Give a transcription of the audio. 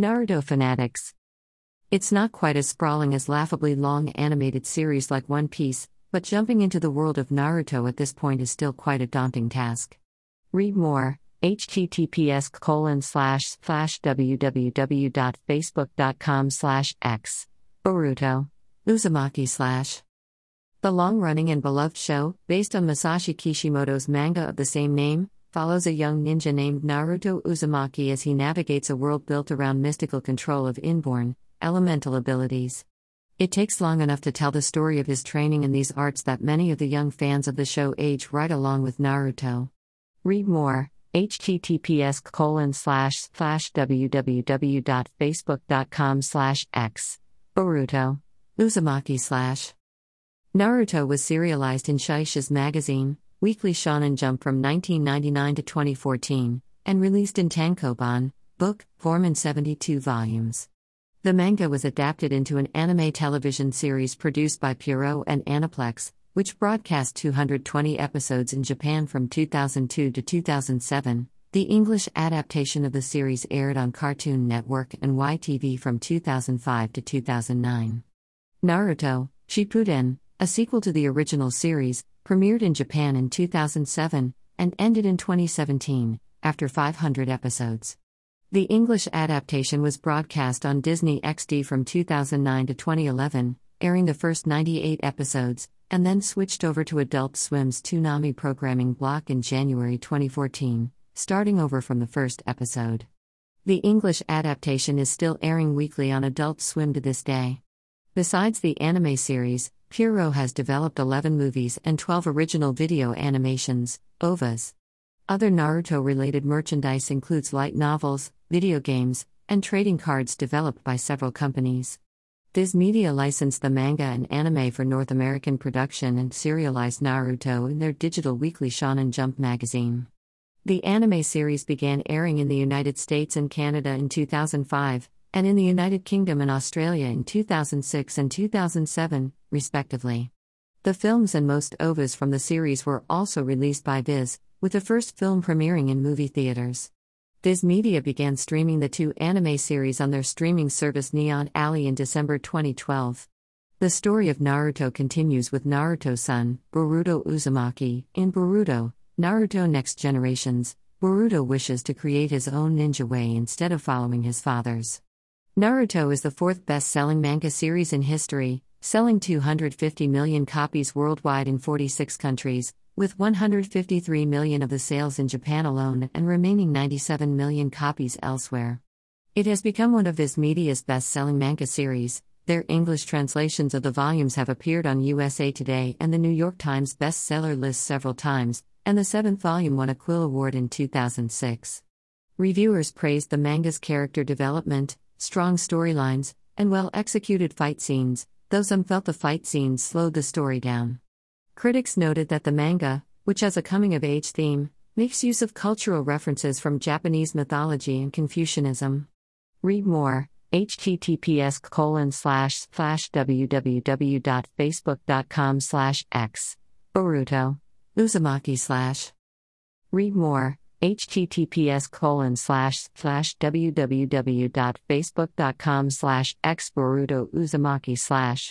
Naruto fanatics. It's not quite as sprawling as laughably long animated series like One Piece, but jumping into the world of Naruto at this point is still quite a daunting task. Read more, https://www.facebook.com/x. Boruto Uzumaki/. The long-running and beloved show, based on Masashi Kishimoto's manga of the same name, follows a young ninja named Naruto Uzumaki as he navigates a world built around mystical control of inborn, elemental abilities. It takes long enough to tell the story of his training in these arts that many of the young fans of the show age right along with Naruto. Read more, https://www.facebook.com/x. Boruto Uzumaki/. Naruto was serialized in Shueisha's magazine, Weekly Shonen Jump, from 1999 to 2014, and released in tankobon, book, form in 72 volumes. The manga was adapted into an anime television series produced by Pierrot and Aniplex, which broadcast 220 episodes in Japan from 2002 to 2007. The English adaptation of the series aired on Cartoon Network and YTV from 2005 to 2009. Naruto Shippuden, a sequel to the original series, premiered in Japan in 2007 and ended in 2017, after 500 episodes. The English adaptation was broadcast on Disney XD from 2009 to 2011, airing the first 98 episodes, and then switched over to Adult Swim's Toonami programming block in January 2014, starting over from the first episode. The English adaptation is still airing weekly on Adult Swim to this day. Besides the anime series, Pierrot has developed 11 movies and 12 original video animations, OVAs. Other Naruto-related merchandise includes light novels, video games, and trading cards developed by several companies. Viz Media licensed the manga and anime for North American production and serialized Naruto in their digital weekly Shonen Jump magazine. The anime series began airing in the United States and Canada in 2005, and in the United Kingdom and Australia in 2006 and 2007, respectively. The films and most OVAs from the series were also released by Viz, with the first film premiering in movie theaters. Viz Media began streaming the two anime series on their streaming service Neon Alley in December 2012. The story of Naruto continues with Naruto-san, Boruto Uzumaki, in Boruto, Naruto Next Generations. Boruto wishes to create his own ninja way instead of following his father's. Naruto is the fourth best-selling manga series in history, selling 250 million copies worldwide in 46 countries, with 153 million of the sales in Japan alone and remaining 97 million copies elsewhere. It has become one of Viz Media's best-selling manga series. Their English translations of the volumes have appeared on USA Today and the New York Times bestseller list several times, and the seventh volume won a Quill Award in 2006. Reviewers praised the manga's character development, strong storylines, and well-executed fight scenes, though some felt the fight scenes slowed the story down. Critics noted that the manga, which has a coming-of-age theme, makes use of cultural references from Japanese mythology and Confucianism. Read more, https://www.facebook.com/x. Boruto Uzumaki/. Read more, https://www.facebook.com/x. Boruto Uzumaki/.